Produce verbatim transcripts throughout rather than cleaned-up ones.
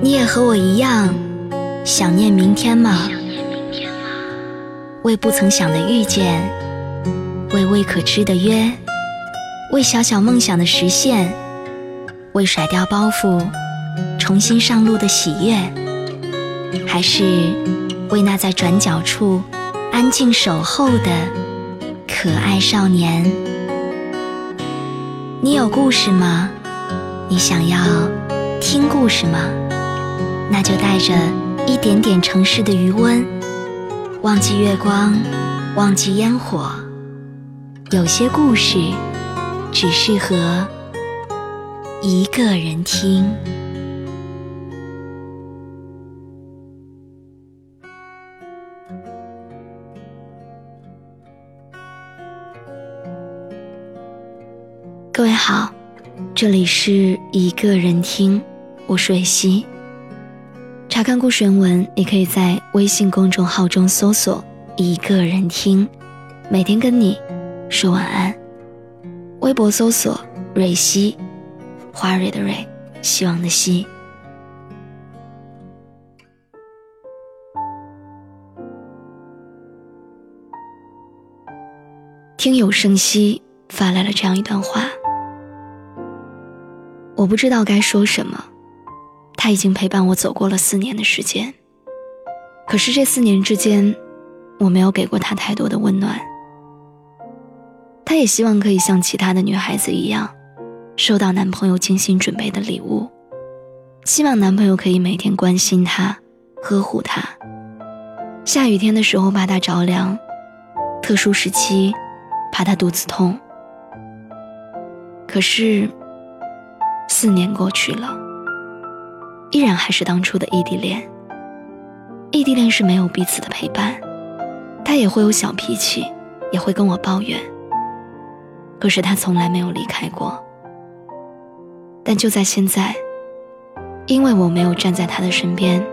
你也和我一样想念明天吗？为不曾想的遇见，为未可知的约，为小小梦想的实现，为甩掉包袱重新上路的喜悦，还是为那在转角处安静守候的可爱少年？你有故事吗？你想要听故事吗？那就带着一点点城市的余温，忘记月光，忘记烟火，有些故事只适合一个人听。各位好，这里是一个人听，我是蕊希。查看故事原文，你可以在微信公众号中搜索一个人听，每天跟你说晚安。微博搜索蕊希，花蕊的蕊，希望的希。听友盛熙发来了这样一段话：我不知道该说什么，他已经陪伴我走过了四年的时间，可是这四年之间，我没有给过他太多的温暖。他也希望可以像其他的女孩子一样，收到男朋友精心准备的礼物，希望男朋友可以每天关心她，呵护她，下雨天的时候怕她着凉，特殊时期怕她肚子痛。可是四年过去了，依然还是当初的异地恋。异地恋是没有彼此的陪伴，她也会有小脾气，也会跟我抱怨，可是他从来没有离开过。但就在现在，因为我没有站在他的身边，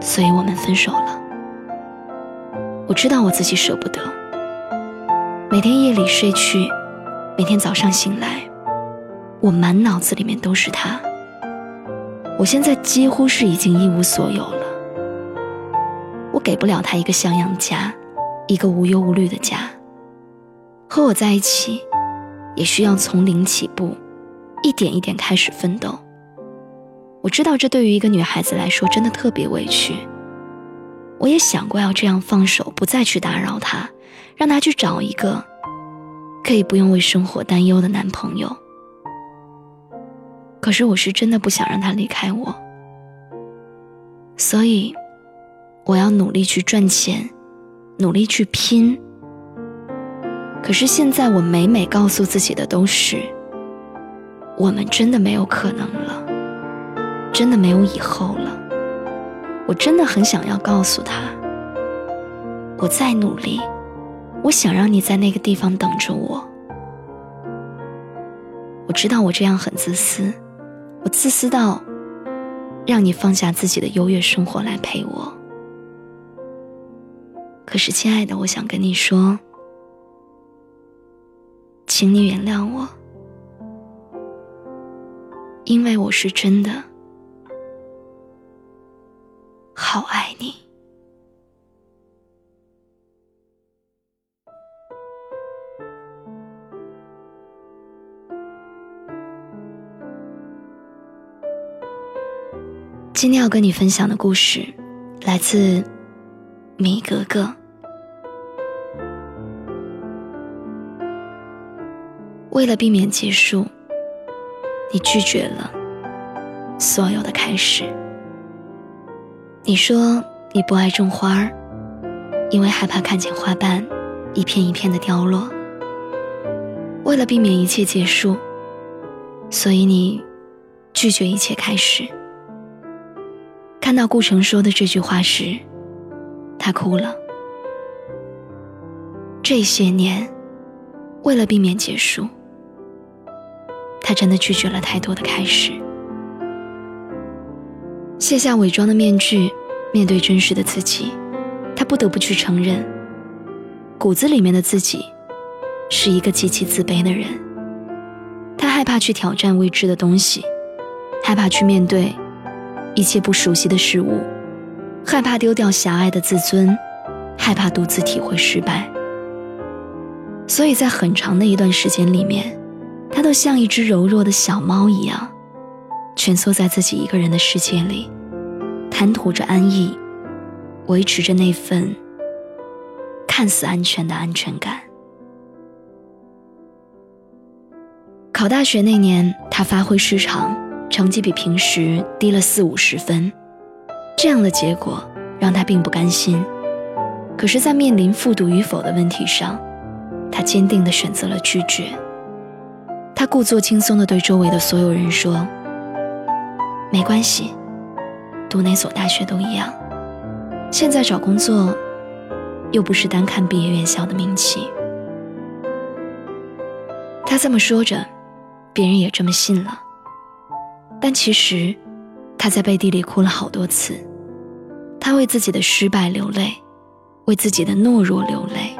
所以我们分手了。我知道我自己舍不得，每天夜里睡去，每天早上醒来，我满脑子里面都是他。我现在几乎是已经一无所有了，我给不了他一个像样的家，一个无忧无虑的家。和我在一起，也需要从零起步，一点一点开始奋斗。我知道这对于一个女孩子来说真的特别委屈。我也想过要这样放手，不再去打扰她，让她去找一个可以不用为生活担忧的男朋友。可是我是真的不想让她离开我，所以我要努力去赚钱，努力去拼。可是现在我每每告诉自己的都是，我们真的没有可能了，真的没有以后了。我真的很想要告诉他，我在努力，我想让你在那个地方等着我。我知道我这样很自私，我自私到让你放下自己的优越生活来陪我。可是亲爱的，我想跟你说，请你原谅我，因为我是真的好爱你。今天要跟你分享的故事来自米格格。为了避免结束，你拒绝了所有的开始。你说你不爱种花儿，因为害怕看见花瓣一片一片的凋落。为了避免一切结束，所以你拒绝一切开始。看到顾城说的这句话时，他哭了。这些年，为了避免结束，他真的拒绝了太多的开始。卸下伪装的面具，面对真实的自己，他不得不去承认，骨子里面的自己是一个极其自卑的人。他害怕去挑战未知的东西，害怕去面对一切不熟悉的事物，害怕丢掉狭隘的自尊，害怕独自体会失败。所以在很长的一段时间里面，他都像一只柔弱的小猫一样，蜷缩在自己一个人的世界里，贪图着安逸，维持着那份看似安全的安全感。考大学那年，他发挥失常，成绩比平时低了四五十分。这样的结果让他并不甘心，可是在面临复读与否的问题上，他坚定地选择了拒绝。他故作轻松地对周围的所有人说，没关系，读哪所大学都一样，现在找工作又不是单看毕业院校的名气。他这么说着，别人也这么信了，但其实他在背地里哭了好多次。他为自己的失败流泪，为自己的懦弱流泪，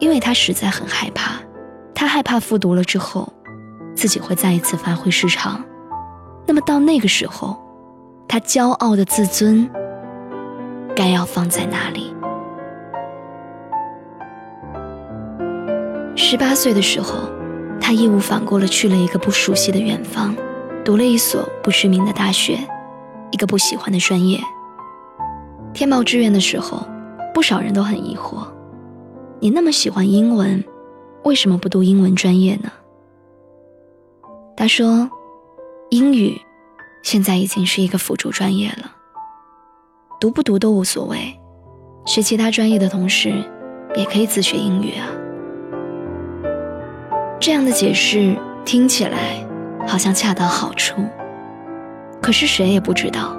因为他实在很害怕，他害怕复读了之后自己会再一次发挥失常。那么到那个时候，他骄傲的自尊该要放在哪里？十八岁的时候，他义无反顾地去了一个不熟悉的远方，读了一所不知名的大学，一个不喜欢的专业。填报志愿的时候，不少人都很疑惑，你那么喜欢英文，为什么不读英文专业呢？他说，英语现在已经是一个辅助专业了，读不读都无所谓，学其他专业的同时也可以自学英语啊。这样的解释听起来好像恰到好处，可是谁也不知道，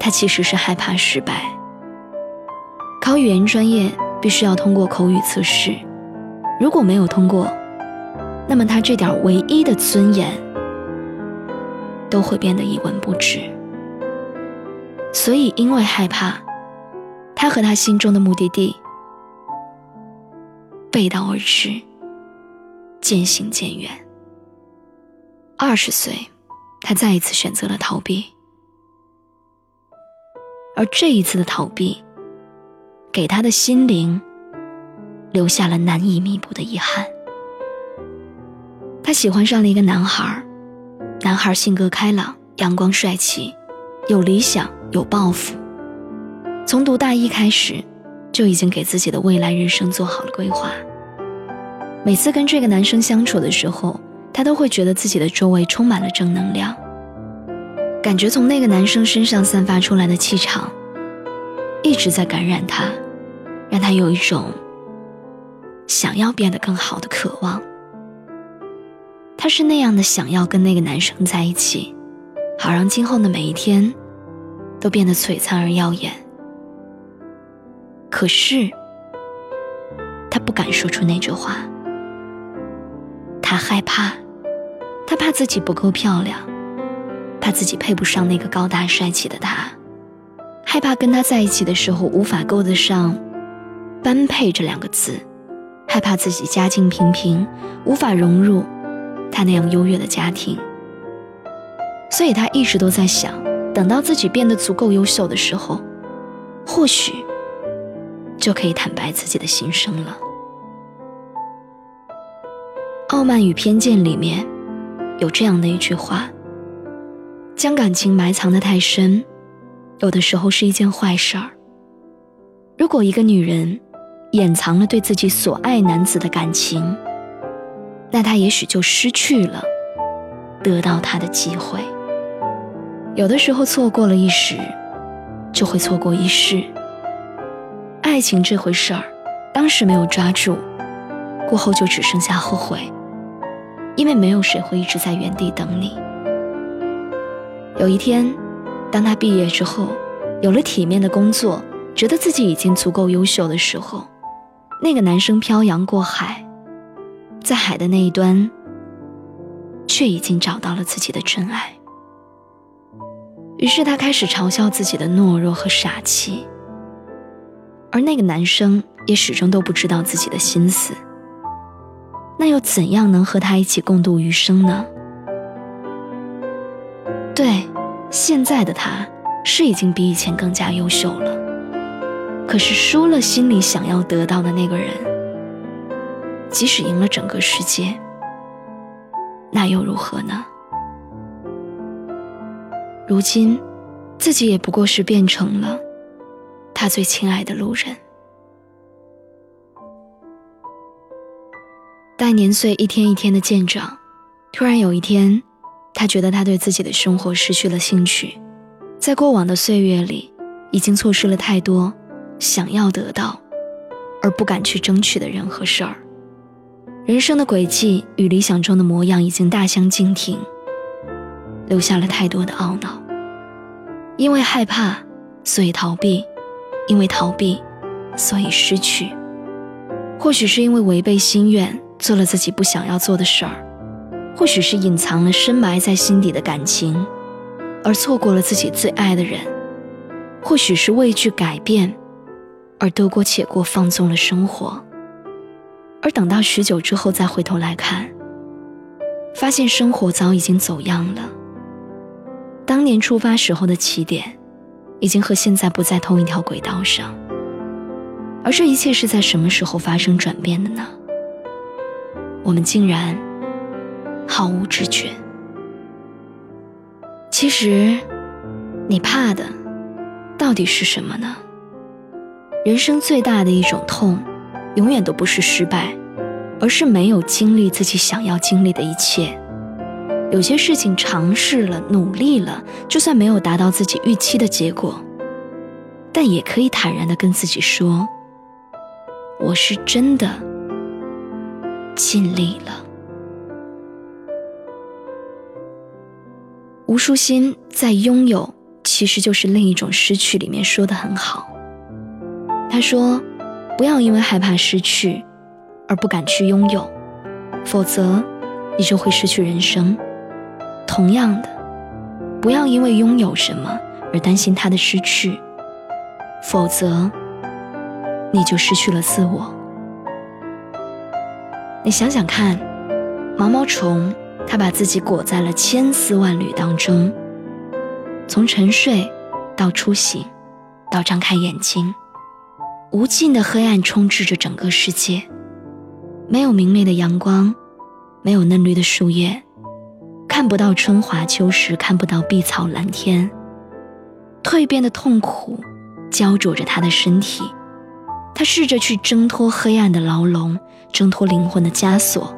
他其实是害怕失败。考语言专业必须要通过口语测试，如果没有通过，那么他这点唯一的尊严都会变得一文不值。所以因为害怕，他和他心中的目的地背道而驰，渐行渐远。二十岁，他再一次选择了逃避，而这一次的逃避给他的心灵留下了难以弥补的遗憾。他喜欢上了一个男孩，男孩性格开朗，阳光帅气，有理想，有抱负。从读大一开始，就已经给自己的未来人生做好了规划。每次跟这个男生相处的时候，他都会觉得自己的周围充满了正能量，感觉从那个男生身上散发出来的气场一直在感染他，让他有一种想要变得更好的渴望。他是那样的想要跟那个男生在一起，好让今后的每一天都变得璀璨而耀眼。可是他不敢说出那句话，他害怕，他怕自己不够漂亮，怕自己配不上那个高大帅气的他，害怕跟他在一起的时候无法够得上般配这两个字，害怕自己家境平平，无法融入他那样优越的家庭。所以他一直都在想，等到自己变得足够优秀的时候，或许就可以坦白自己的心声了。傲慢与偏见里面有这样的一句话，将感情埋藏得太深，有的时候是一件坏事儿。如果一个女人掩藏了对自己所爱男子的感情，那她也许就失去了得到他的机会。有的时候错过了一时，就会错过一世。爱情这回事儿，当时没有抓住，过后就只剩下后悔，因为没有谁会一直在原地等你。有一天，当他毕业之后，有了体面的工作，觉得自己已经足够优秀的时候，那个男生漂洋过海，在海的那一端却已经找到了自己的真爱。于是他开始嘲笑自己的懦弱和傻气，而那个男生也始终都不知道自己的心思，那又怎样能和他一起共度余生呢？对，现在的他是已经比以前更加优秀了，可是输了心里想要得到的那个人，即使赢了整个世界，那又如何呢？如今自己也不过是变成了他最亲爱的路人。待年岁一天一天的渐长，突然有一天，他觉得他对自己的生活失去了兴趣，在过往的岁月里已经错失了太多想要得到而不敢去争取的人和事儿，人生的轨迹与理想中的模样已经大相径庭，留下了太多的懊恼。因为害怕，所以逃避；因为逃避，所以失去。或许是因为违背心愿，做了自己不想要做的事儿；或许是隐藏了深埋在心底的感情，而错过了自己最爱的人；或许是畏惧改变，而得过且过放纵了生活，而等到许久之后再回头来看，发现生活早已经走样了。当年出发时候的起点已经和现在不在同一条轨道上，而这一切是在什么时候发生转变的呢？我们竟然毫无知觉。其实你怕的到底是什么呢？人生最大的一种痛，永远都不是失败，而是没有经历自己想要经历的一切。有些事情尝试了，努力了，就算没有达到自己预期的结果，但也可以坦然地跟自己说，我是真的尽力了。吴淑欣在《拥有其实就是另一种失去》里面说得很好，他说，不要因为害怕失去而不敢去拥有，否则你就会失去人生。同样的，不要因为拥有什么而担心它的失去，否则你就失去了自我。你想想看，毛毛虫它把自己裹在了千丝万缕当中，从沉睡到初醒到张开眼睛，无尽的黑暗充斥着整个世界，没有明媚的阳光，没有嫩绿的树叶，看不到春华秋实，看不到碧草蓝天。蜕变的痛苦焦灼着他的身体，他试着去挣脱黑暗的牢笼，挣脱灵魂的枷锁。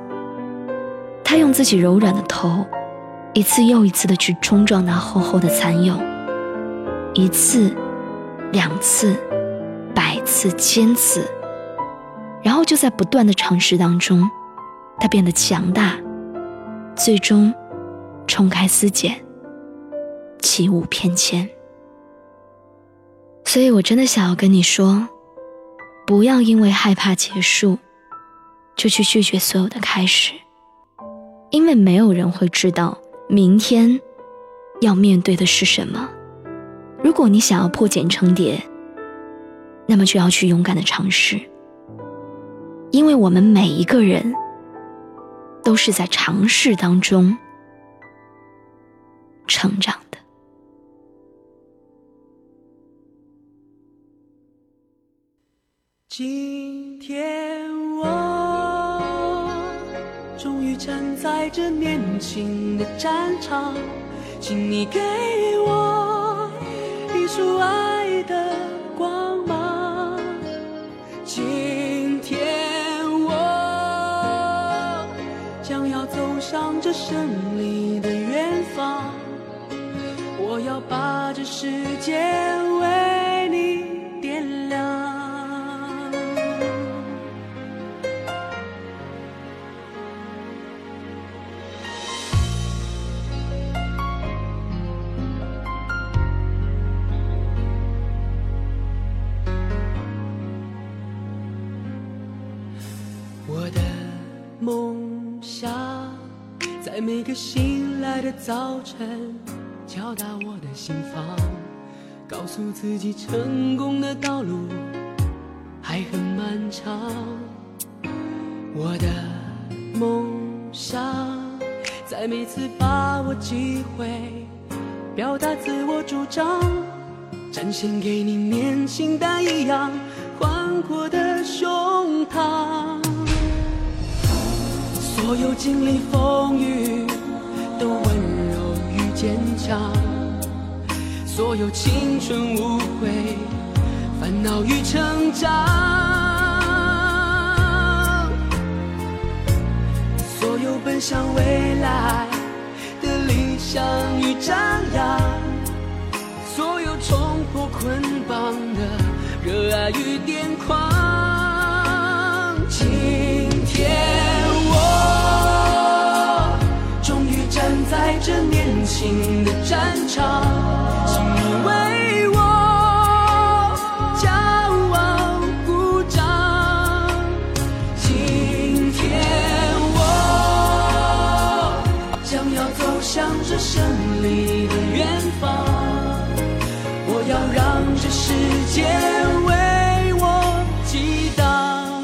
他用自己柔软的头一次又一次地去冲撞那厚厚的蚕蛹，一次两次百次千次，然后就在不断的尝试当中，他变得强大，最终冲开丝茧，起舞翩跹。所以我真的想要跟你说，不要因为害怕结束就去拒绝所有的开始，因为没有人会知道明天要面对的是什么。如果你想要破茧成蝶，那么就要去勇敢的尝试，因为我们每一个人都是在尝试当中成长的。今天我终于站在这年轻的战场，请你给我一束爱的光芒。今天我将要走上这胜利的远方，我要把这世界为你点亮。梦想在每个醒来的早晨敲打我的心房，告诉自己成功的道路还很漫长。我的梦想在每次把握机会表达自我主张，展现给你年轻但一样宽阔的胸膛。所有经历风雨都温柔与坚强，所有青春无悔，烦恼与成长，所有奔向未来的理想与张扬，所有冲破捆绑的热爱与癫狂。今天我终于站在这年轻的战场，胜利的远方，我要让这世界为我激荡。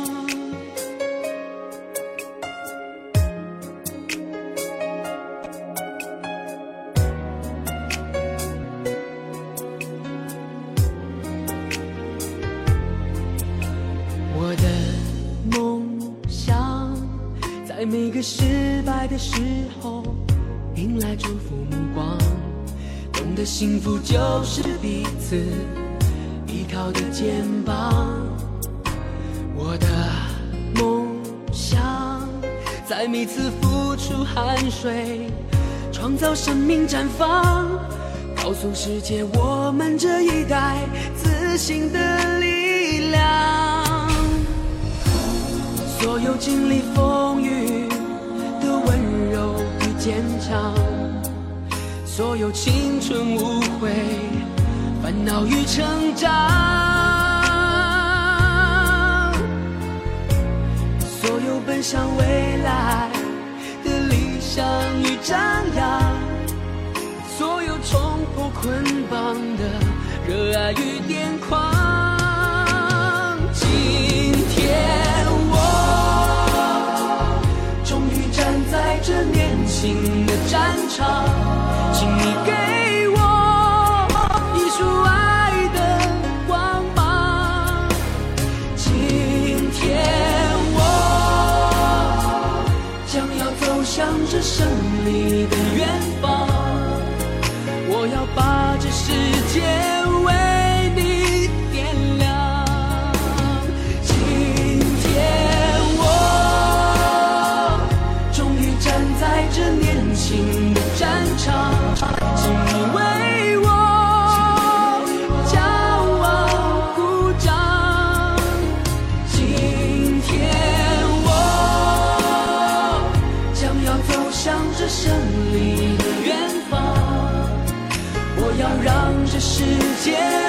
我的梦想，在每个失败的时候迎来祝福目光，懂得幸福就是彼此依靠的肩膀。我的梦想，在每次付出汗水，创造生命绽放，告诉世界我们这一代自信的力量。所有经历风雨的温柔坚强，所有青春无悔，烦恼与成长，所有奔向未来的理想与张扬，所有冲破捆绑的热爱与癫狂。今天这年轻的战场，请你给我一束爱的光芒。今天我将要走向这胜利的远方，我要把这世界为你点亮。世界